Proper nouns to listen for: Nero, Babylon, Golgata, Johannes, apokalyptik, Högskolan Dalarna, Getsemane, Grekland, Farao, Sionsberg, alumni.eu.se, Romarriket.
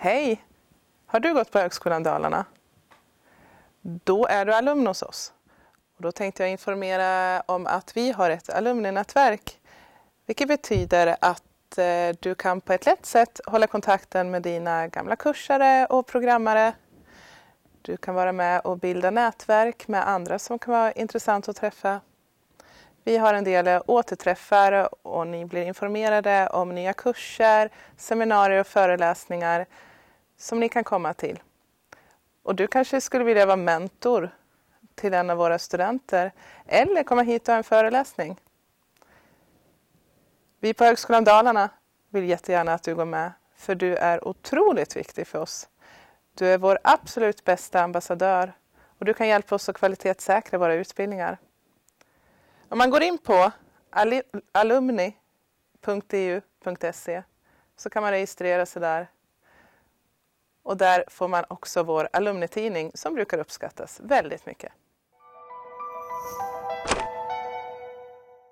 Hej, har du gått på Högskolan Dalarna? Då är du alumn hos oss. Och då tänkte jag informera om att vi har ett alumninätverk. Vilket betyder att du kan på ett lätt sätt hålla kontakten med dina gamla kursare och programmare. Du kan vara med och bilda nätverk med andra som kan vara intressant att träffa. Vi har en del återträffar och ni blir informerade om nya kurser, seminarier och föreläsningar som ni kan komma till. Och du kanske skulle vilja vara mentor till en av våra studenter eller komma hit och ha en föreläsning. Vi på Högskolan Dalarna vill jättegärna att du går med, för du är otroligt viktig för oss. Du är vår absolut bästa ambassadör och du kan hjälpa oss att kvalitetssäkra våra utbildningar. Om man går in på alumni.eu.se så kan man registrera sig där. Och där får man också vår alumnitidning som brukar uppskattas väldigt mycket.